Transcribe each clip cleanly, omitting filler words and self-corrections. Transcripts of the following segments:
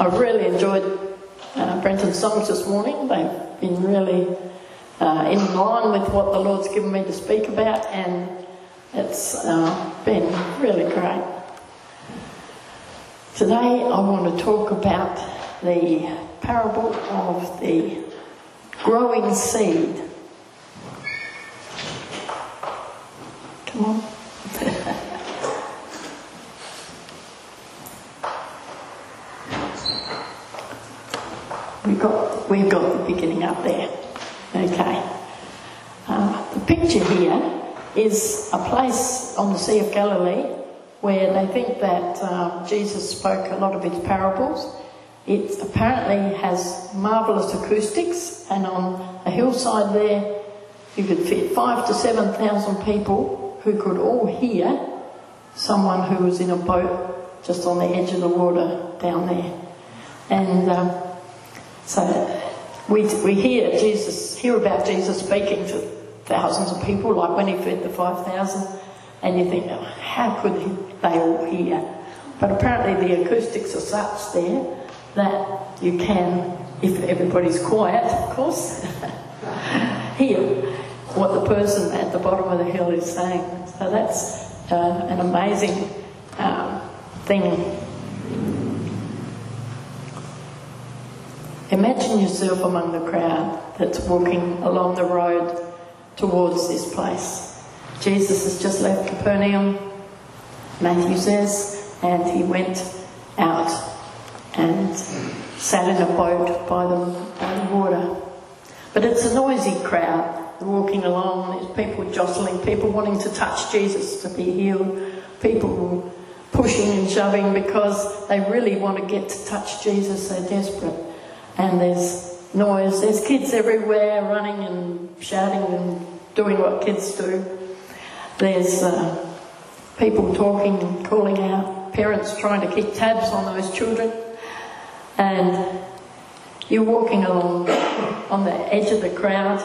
I really enjoyed Brenton's songs this morning. They've been really in line with what the Lord's given me to speak about, and it's been really great. Today I want to talk about the parable of the growing seed. Come on. We've got the beginning up there. Okay. The picture here is a place on the Sea of Galilee where they think that Jesus spoke a lot of his parables. It apparently has marvellous acoustics, and on a hillside there you could fit 5,000 to 7,000 people who could all hear someone who was in a boat just on the edge of the water down there. And so we hear about Jesus speaking to thousands of people, like when he fed the 5,000, and you think, oh, how could they all hear? But apparently the acoustics are such there that you can, if everybody's quiet, of course, hear what the person at the bottom of the hill is saying. So that's an amazing thing. Imagine yourself among the crowd that's walking along the road towards this place. Jesus has just left Capernaum, Matthew says, and he went out and sat in a boat by the water. But it's a noisy crowd walking along. There's people jostling, people wanting to touch Jesus to be healed, people pushing and shoving because they really want to get to touch Jesus. They're desperate. And there's noise. There's kids everywhere running and shouting and doing what kids do. There's people talking and calling out, parents trying to keep tabs on those children. And you're walking along on the edge of the crowd,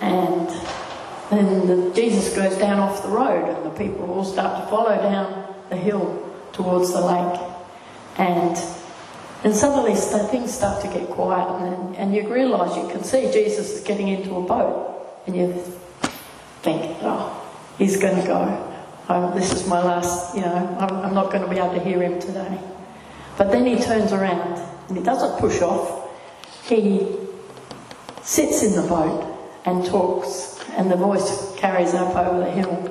and then Jesus goes down off the road, and the people all start to follow down the hill towards the lake. And suddenly things start to get quiet, and you realise you can see Jesus is getting into a boat, and you think, oh, he's going to go. This is my last, I'm not going to be able to hear him today. But then he turns around, and he doesn't push off. He sits in the boat and talks, and the voice carries up over the hill.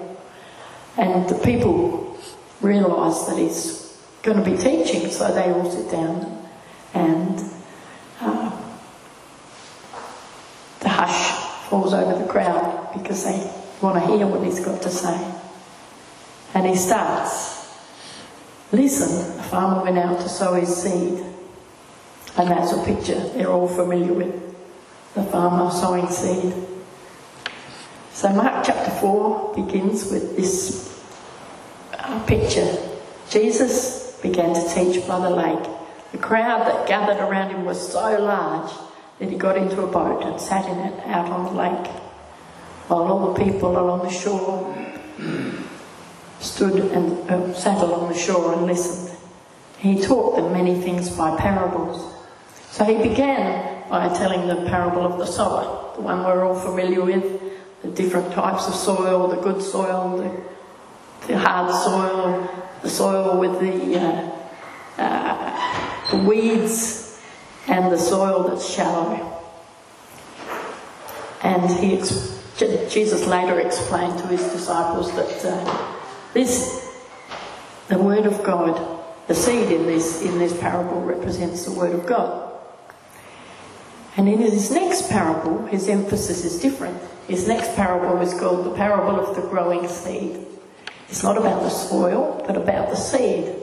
And the people realise that he's going to be teaching, so they all sit down, and the hush falls over the crowd because they want to hear what he's got to say. And he starts. Listen, a farmer went out to sow his seed. And that's a picture they're all familiar with. The farmer sowing seed. So Mark chapter 4 begins with this picture. Jesus began to teach by the lake. The crowd that gathered around him was so large that he got into a boat and sat in it out on the lake, while all the people along the shore stood and sat along the shore and listened. He taught them many things by parables. So he began by telling the parable of the sower, the one we're all familiar with, the different types of soil, the good soil, the hard soil, the soil with the weeds, and the soil that's shallow. And Jesus later explained to his disciples that the Word of God, the seed in this parable represents the Word of God. And in his next parable, his emphasis is different. His next parable is called the parable of the growing seed. It's not about the soil, but about the seed.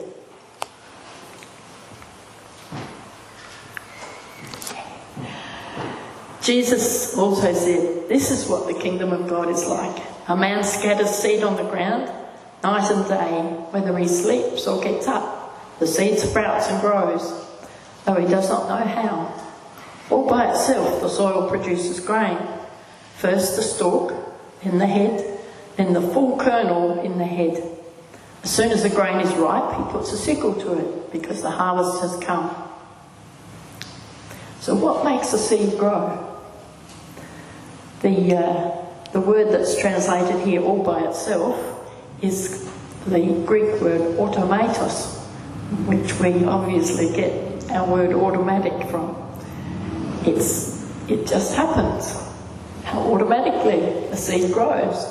Jesus also said, "This is what the kingdom of God is like. A man scatters seed on the ground, night and day, whether he sleeps or gets up. The seed sprouts and grows, though he does not know how. All by itself the soil produces grain. First the stalk, then the head, then the full kernel in the head. As soon as the grain is ripe, he puts a sickle to it, because the harvest has come. So what makes a seed grow? The word that's translated here all by itself is the Greek word automatos, which we obviously get our word automatic from. It just happens. How automatically a seed grows.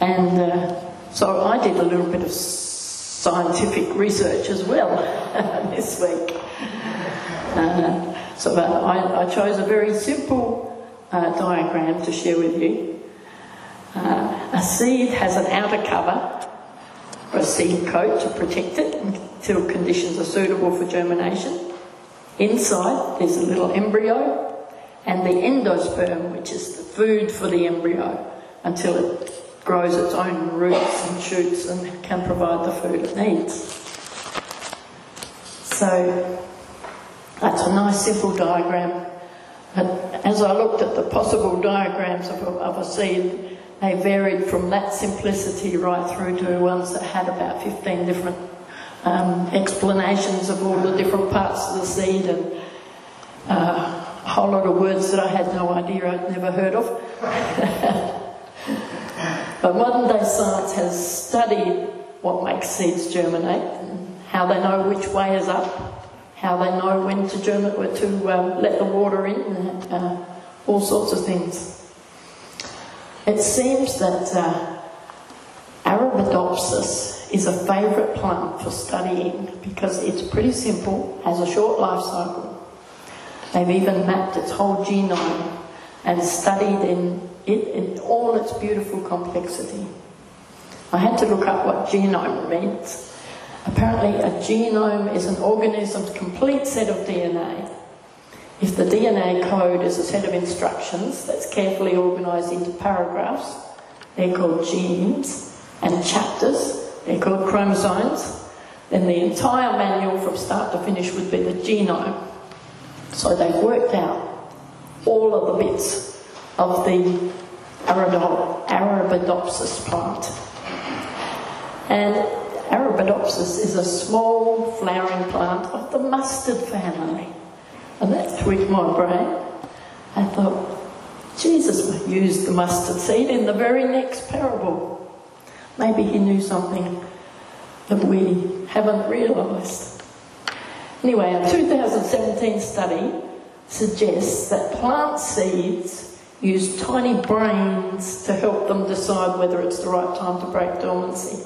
And so I did a little bit of scientific research as well this week. So I chose a very simple diagram to share with you. A seed has an outer cover or a seed coat to protect it until conditions are suitable for germination. Inside there's a little embryo and the endosperm, which is the food for the embryo until it grows its own roots and shoots and can provide the food it needs. So that's a nice simple diagram. But as I looked at the possible diagrams of a seed, they varied from that simplicity right through to ones that had about 15 different explanations of all the different parts of the seed, and a whole lot of words that I had no idea, I'd never heard of. But modern day science has studied what makes seeds germinate, and how they know which way is up, how they know when to germinate, or to let the water in, and all sorts of things. It seems that Arabidopsis is a favourite plant for studying because it's pretty simple, has a short life cycle. They've even mapped its whole genome and studied it in all its beautiful complexity. I had to look up what genome means. Apparently a genome is an organism's complete set of DNA. If the DNA code is a set of instructions that's carefully organised into paragraphs, they're called genes, and chapters, they're called chromosomes, then the entire manual from start to finish would be the genome. So they've worked out all of the bits of the Arabidopsis plant. And Arabidopsis is a small flowering plant of the mustard family. And that tweaked my brain. I thought, Jesus used the mustard seed in the very next parable. Maybe he knew something that we haven't realised. Anyway, a 2017 study suggests that plant seeds use tiny brains to help them decide whether it's the right time to break dormancy.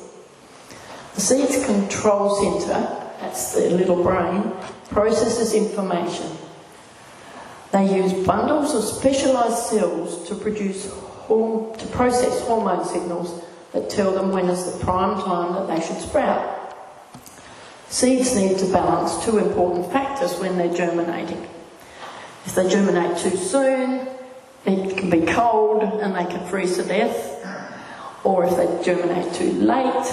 The seed's control centre, that's the little brain, processes information. They use bundles of specialised cells to process hormone signals that tell them when is the prime time that they should sprout. Seeds need to balance two important factors when they're germinating. If they germinate too soon, they can be cold and they can freeze to death. Or if they germinate too late,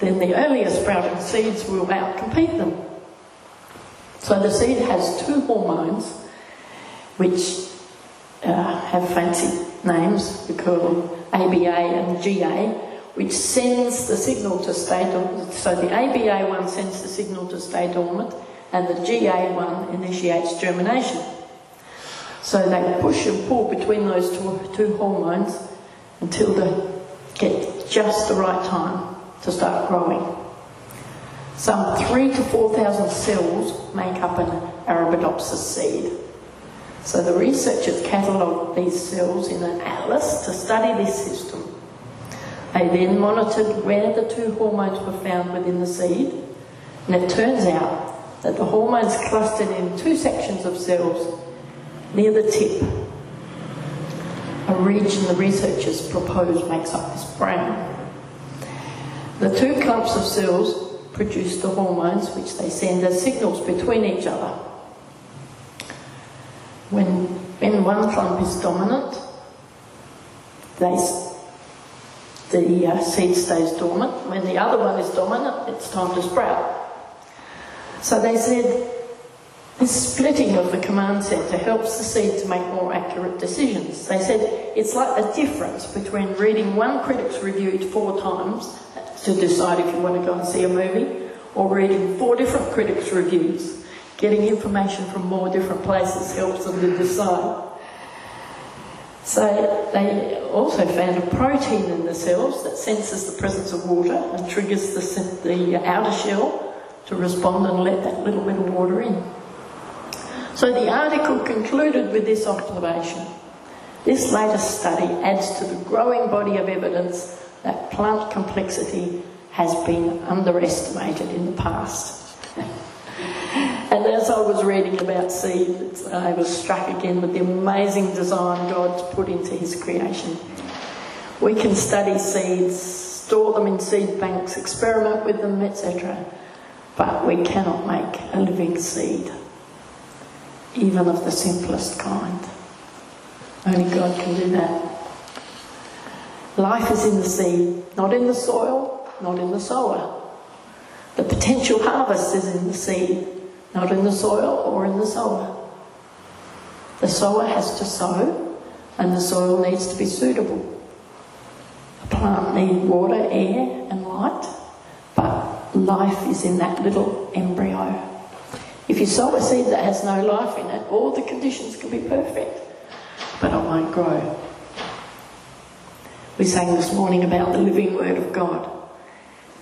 then the earlier sprouting seeds will outcompete them. So the seed has two hormones, which have fancy names. We call them ABA and GA, which sends the signal to stay dormant. So the ABA one sends the signal to stay dormant, and the GA one initiates germination. So they push and pull between those two hormones until they get just the right time to start growing. Some 3,000 to 4,000 cells make up an Arabidopsis seed. So the researchers catalogued these cells in an atlas to study this system. They then monitored where the two hormones were found within the seed, and it turns out that the hormones clustered in two sections of cells near the tip, a region the researchers propose makes up this brain. The two clumps of cells produce the hormones which they send as signals between each other. When one clump is dominant, the seed stays dormant. When the other one is dominant, it's time to sprout. So they said, this splitting of the command centre helps the seed to make more accurate decisions. They said it's like the difference between reading one critic's review 4 times to decide if you want to go and see a movie, or reading 4 different critics' reviews Getting information from more different places helps them to decide. So they also found a protein in the cells that senses the presence of water and triggers the outer shell to respond and let that little bit of water in. So the article concluded with this observation. This latest study adds to the growing body of evidence that plant complexity has been underestimated in the past. And as I was reading about seeds, I was struck again with the amazing design God's put into his creation. We can study seeds, store them in seed banks, experiment with them, etc. But we cannot make a living seed, even of the simplest kind. Only God can do that. Life is in the seed, not in the soil, not in the sower. The potential harvest is in the seed, not in the soil or in the sower. The sower has to sow, and the soil needs to be suitable. A plant needs water, air and light, but life is in that little embryo. If you sow a seed that has no life in it, all the conditions can be perfect, but it won't grow. We sang this morning about the living Word of God,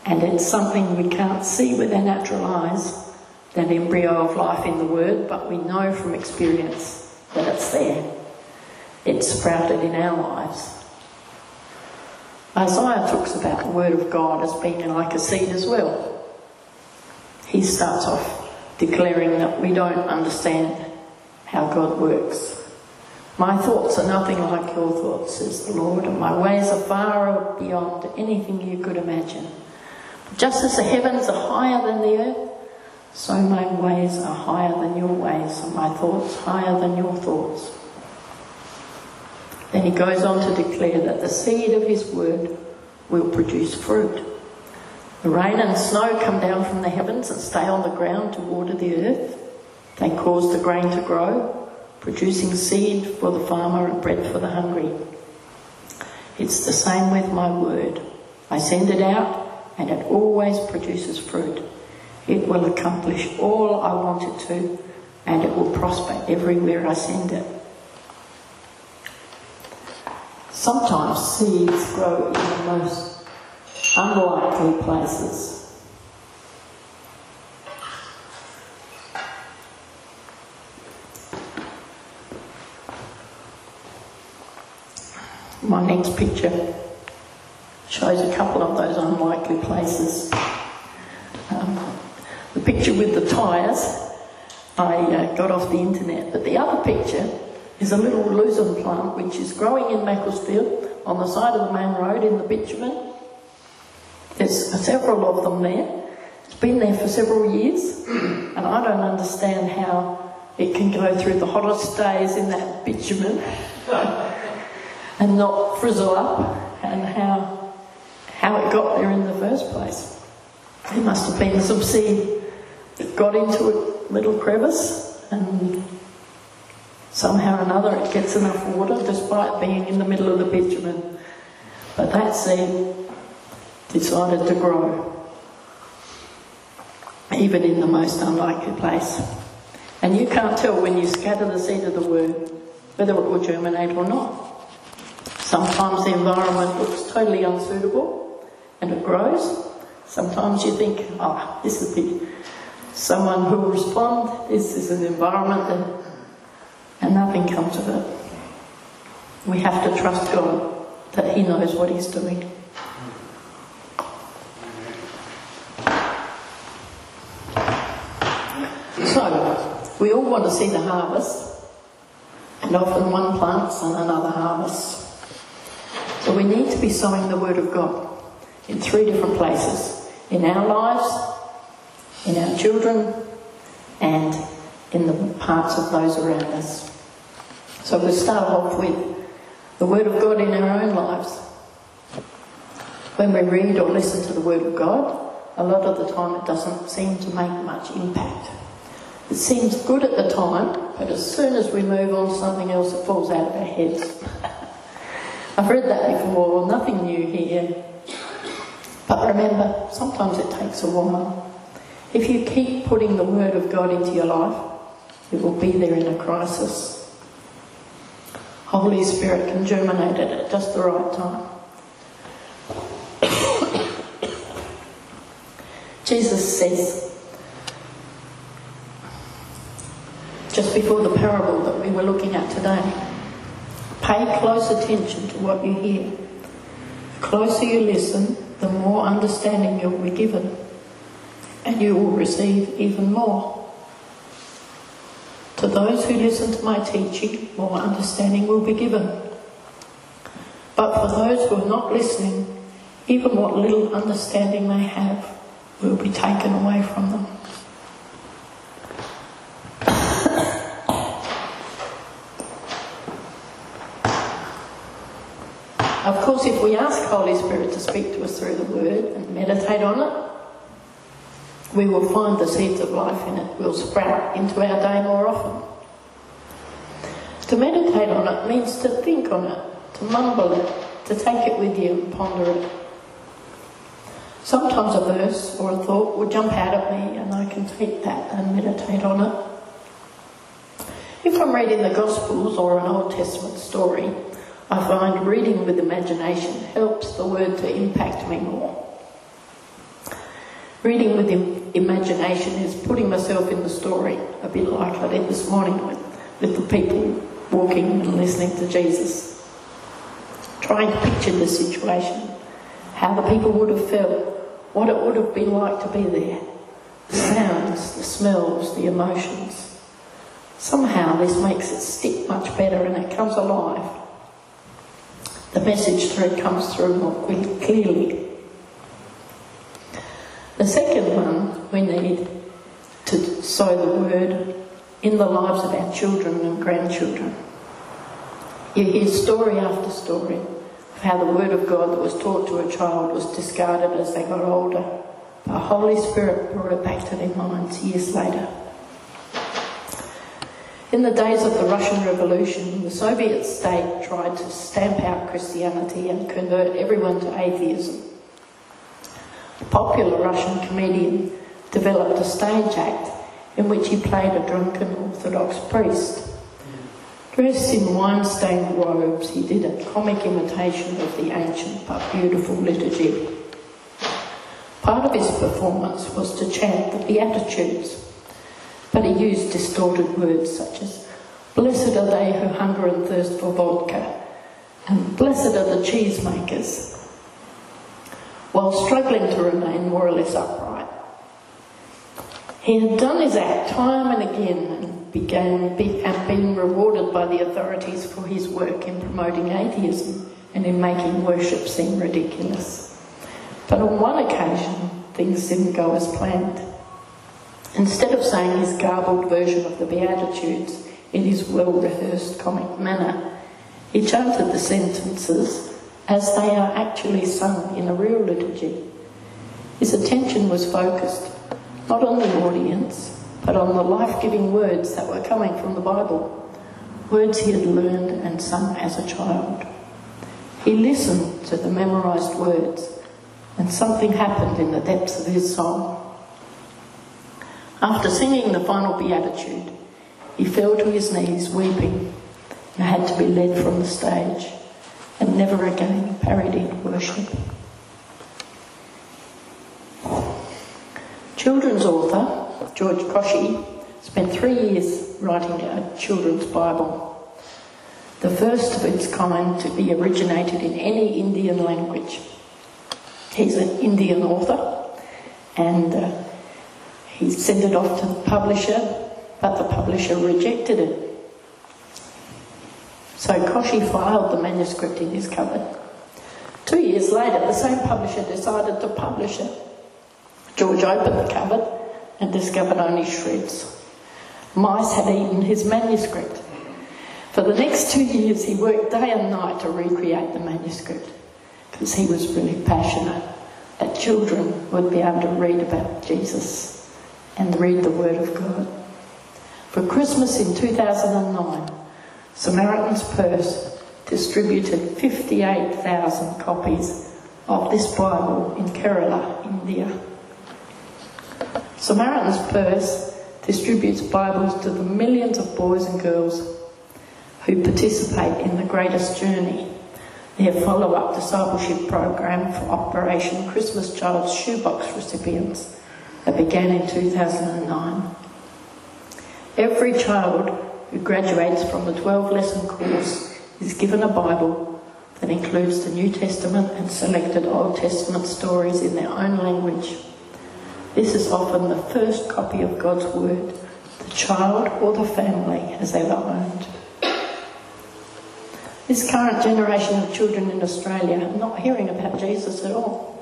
and it's something we can't see with our natural eyes, that embryo of life in the Word, but we know from experience that it's there. It's sprouted in our lives. Isaiah talks about the Word of God as being like a seed as well. He starts off declaring that we don't understand how God works. My thoughts are nothing like your thoughts, says the Lord, and my ways are far beyond anything you could imagine. Just as the heavens are higher than the earth, so my ways are higher than your ways, and my thoughts higher than your thoughts. Then he goes on to declare that the seed of his word will produce fruit. The rain and snow come down from the heavens and stay on the ground to water the earth. They cause the grain to grow, producing seed for the farmer and bread for the hungry. It's the same with my word. I send it out and it always produces fruit. It will accomplish all I want it to, and it will prosper everywhere I send it. Sometimes seeds grow in the most unlikely places. My next picture shows a couple of those unlikely places. The picture with the tyres, I got off the internet, but the other picture is a little lucerne plant which is growing in Macclesfield on the side of the main road in the bitumen. There's several of them there. It's been there for several years, and I don't understand how it can go through the hottest days in that bitumen and not frizzle up, and how it got there in the first place. There must have been some seed that got into a little crevice, and somehow or another it gets enough water despite being in the middle of the bitumen. But that seed decided to grow, even in the most unlikely place. And you can't tell when you scatter the seed of the word whether it will germinate or not. Sometimes the environment looks totally unsuitable and it grows. Sometimes you think, oh, this is the someone who will respond, this is an environment, and nothing comes of it. We have to trust God that he knows what he's doing. So, we all want to see the harvest, and often one plants and another harvests. So we need to be sowing the Word of God in three different places. In our lives, in our children, and in the parts of those around us. So we'll start off with the Word of God in our own lives. When we read or listen to the Word of God, a lot of the time it doesn't seem to make much impact. It seems good at the time, but as soon as we move on to something else, it falls out of our heads. I've read that before, nothing new here. But remember, sometimes it takes a while. If you keep putting the Word of God into your life, it will be there in a crisis. Holy Spirit can germinate it at just the right time. Jesus says, just before the parable that we were looking at today, pay close attention to what you hear. The closer you listen, the more understanding you'll be given, and you will receive even more. To those who listen to my teaching, more understanding will be given. But for those who are not listening, even what little understanding they have will be taken away from them. Of course, if we ask Holy Spirit to speak to us through the Word and meditate on it, we will find the seeds of life in it will sprout into our day more often. To meditate on it means to think on it, to mumble it, to take it with you and ponder it. Sometimes a verse or a thought will jump out at me and I can take that and meditate on it. If I'm reading the Gospels or an Old Testament story, I find reading with imagination helps the Word to impact me more. Reading with imagination is putting myself in the story, a bit like I did this morning with the people walking and listening to Jesus. Trying to picture the situation, how the people would have felt, what it would have been like to be there, the sounds, the smells, the emotions. Somehow this makes it stick much better and it comes alive. The message thread comes through more clearly. The second one, we need to sow the Word in the lives of our children and grandchildren. You hear story after story of how the Word of God that was taught to a child was discarded as they got older, but the Holy Spirit brought it back to their minds years later. In the days of the Russian Revolution, the Soviet state tried to stamp out Christianity and convert everyone to atheism. A popular Russian comedian developed a stage act in which he played a drunken Orthodox priest. Dressed in wine-stained robes, he did a comic imitation of the ancient but beautiful liturgy. Part of his performance was to chant the Beatitudes, but he used distorted words such as, "Blessed are they who hunger and thirst for vodka," and "Blessed are the cheesemakers," while struggling to remain more or less upright. He had done his act time and again and been rewarded by the authorities for his work in promoting atheism and in making worship seem ridiculous. But on one occasion, things didn't go as planned. Instead of saying his garbled version of the Beatitudes in his well-rehearsed comic manner, he chanted the sentences as they are actually sung in a real liturgy. His attention was focused not on the audience, but on the life-giving words that were coming from the Bible, words he had learned and sung as a child. He listened to the memorised words, and something happened in the depths of his soul. After singing the final Beatitude, he fell to his knees weeping and had to be led from the stage, and never again parodied worship. Children's author George Koshy spent 3 years writing a children's Bible, the first of its kind to be originated in any Indian language. He's an Indian author, and he sent it off to the publisher, but the publisher rejected it. So Koshy filed the manuscript in his cupboard. 2 years later, the same publisher decided to publish it. George opened the cupboard and discovered only shreds. Mice had eaten his manuscript. For the next 2 years, he worked day and night to recreate the manuscript because he was really passionate that children would be able to read about Jesus and read the Word of God. For Christmas in 2009, Samaritan's Purse distributed 58,000 copies of this Bible in Kerala, India. Samaritan's Purse distributes Bibles to the millions of boys and girls who participate in The Greatest Journey, their follow-up discipleship program for Operation Christmas Child's Shoebox recipients that began in 2009. Every child who graduates from the 12-lesson course is given a Bible that includes the New Testament and selected Old Testament stories in their own language. This is often the first copy of God's Word the child or the family has ever owned. This current generation of children in Australia are not hearing about Jesus at all.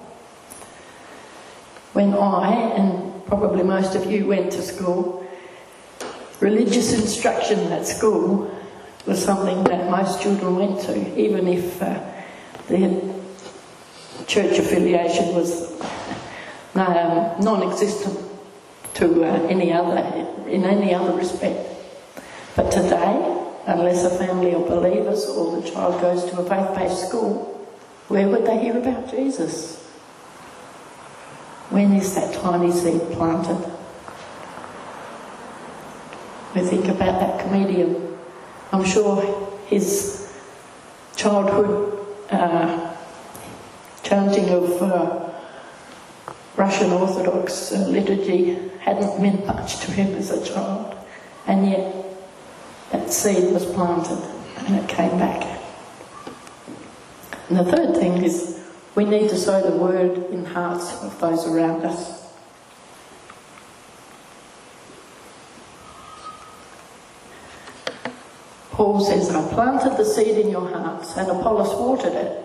When I, and probably most of you, went to school, religious instruction at school was something that most children went to, even if their church affiliation was non-existent to in any other respect. But today, unless a family of believers or the child goes to a faith-based school, where would they hear about Jesus? When is that tiny seed planted? We think about that comedian. I'm sure his childhood chanting of Russian Orthodox liturgy hadn't meant much to him as a child, and yet that seed was planted and it came back. And the third thing is we need to sow the word in hearts of those around us. Paul says, I planted the seed in your hearts and Apollos watered it,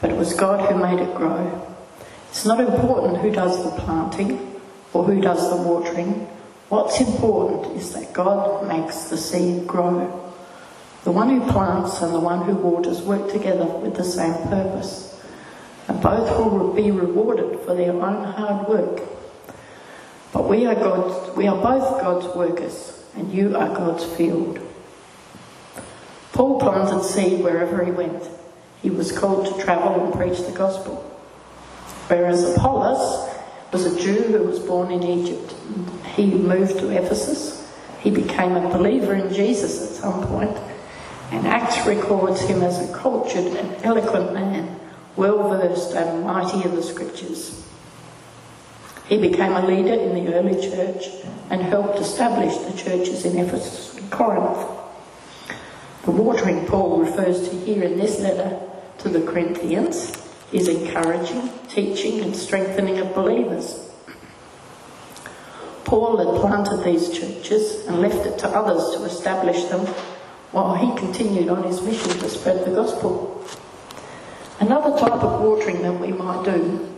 but it was God who made it grow. It's not important who does the planting or who does the watering. What's important is that God makes the seed grow. The one who plants and the one who waters work together with the same purpose, and both will be rewarded for their own hard work. But we are both God's workers, and you are God's field. Paul planted seed wherever he went. He was called to travel and preach the gospel. Whereas Apollos was a Jew who was born in Egypt. He moved to Ephesus. He became a believer in Jesus at some point, and Acts records him as a cultured and eloquent man, well-versed and mighty in the scriptures. He became a leader in the early church and helped establish the churches in Ephesus and Corinth. The watering Paul refers to here in this letter to the Corinthians is encouraging, teaching and strengthening of believers. Paul had planted these churches and left it to others to establish them while he continued on his mission to spread the gospel. Another type of watering that we might do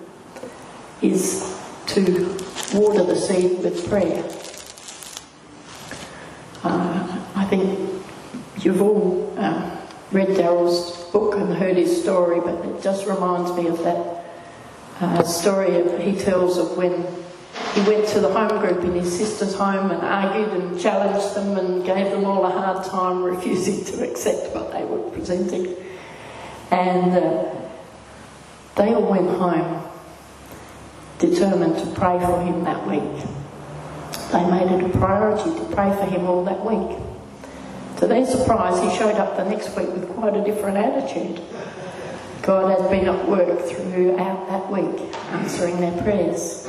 is to water the seed with prayer. I think you've all read Darryl's book and heard his story, but it just reminds me of that story he tells of when he went to the home group in his sister's home and argued and challenged them and gave them all a hard time, refusing to accept what they were presenting. And they all went home determined to pray for him that week. They made it a priority to pray for him all that week. To their surprise, he showed up the next week with quite a different attitude. God had been at work throughout that week, answering their prayers.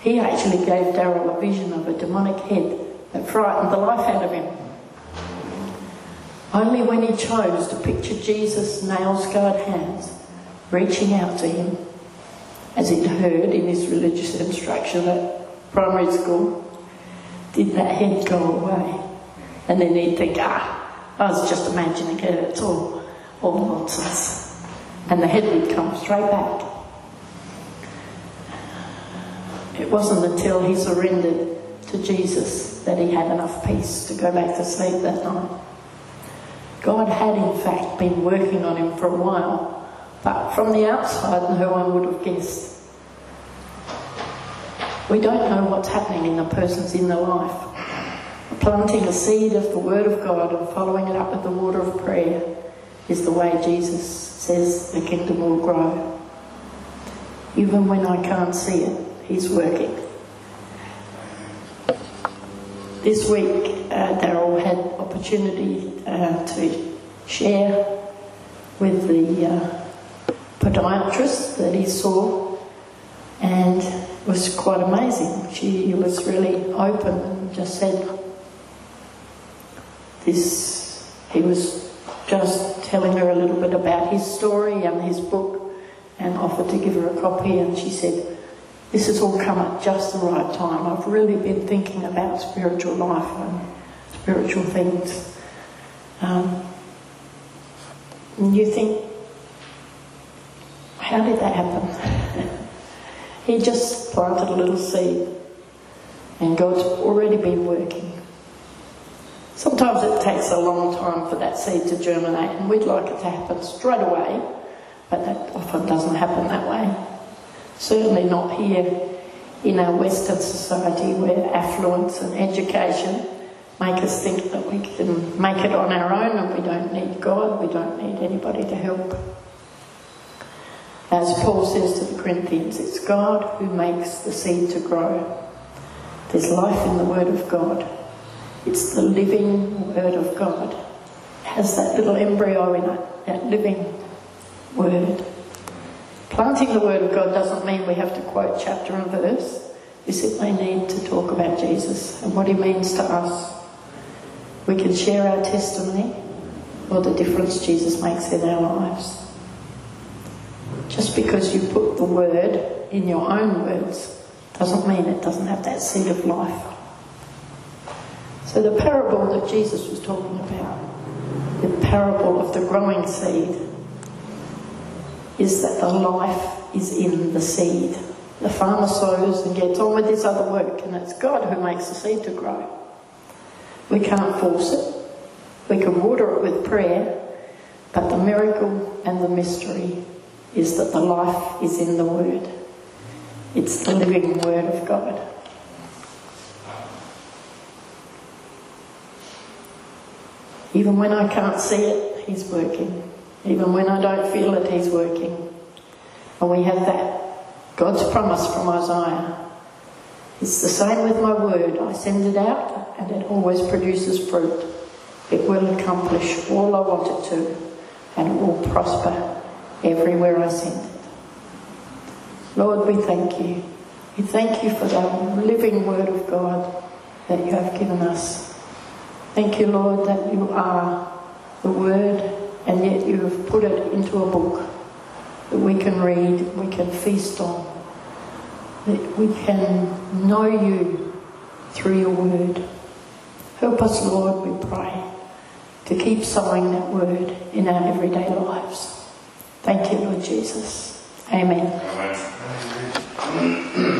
He actually gave Darryl a vision of a demonic head that frightened the life out of him. Only when he chose to picture Jesus' nail-scarred hands reaching out to him, as he'd heard in his religious instruction at primary school, did that head go away. And then he'd think, I was just imagining it, it's all nonsense. And the head would come straight back. It wasn't until he surrendered to Jesus that he had enough peace to go back to sleep that night. God had in fact been working on him for a while, but from the outside no one would have guessed. We don't know what's happening in a person's inner life. Planting a seed of the Word of God and following it up with the water of prayer is the way Jesus says the kingdom will grow. Even when I can't see it, He's working. This week, Darryl had opportunity to share with the podiatrist that he saw, and it was quite amazing. She was really open and just said, "This." He was just telling her a little bit about his story and his book, and offered to give her a copy, and she said, "This has all come at just the right time. I've really been thinking about spiritual life and spiritual things." And you think, how did that happen? He just planted a little seed, and God's already been working. Sometimes it takes a long time for that seed to germinate, and we'd like it to happen straight away, but that often doesn't happen that way. Certainly not here in our Western society, where affluence and education make us think that we can make it on our own and we don't need God, we don't need anybody to help. As Paul says to the Corinthians, it's God who makes the seed to grow. There's life in the Word of God. It's the living Word of God. It has that little embryo in it, that living Word. Planting the Word of God doesn't mean we have to quote chapter and verse. We simply need to talk about Jesus and what He means to us. We can share our testimony or the difference Jesus makes in our lives. Just because you put the Word in your own words doesn't mean it doesn't have that seed of life. So the parable that Jesus was talking about, the parable of the growing seed, is that the life is in the seed. The farmer sows and gets on with his other work, and it's God who makes the seed to grow. We can't force it. We can water it with prayer, but the miracle and the mystery is that the life is in the Word. It's the living Word of God. Even when I can't see it, He's working. Even when I don't feel it, He's working. And we have that God's promise from Isaiah. It's the same with my word. I send it out and it always produces fruit. It will accomplish all I want it to, and it will prosper everywhere I send it. Lord, we thank You. We thank You for the living Word of God that You have given us. Thank You, Lord, that You are the Word, and yet You have put it into a book that we can read, we can feast on, that we can know You through Your Word. Help us, Lord, we pray, to keep sowing that Word in our everyday lives. Thank You, Lord Jesus. Amen. Amen.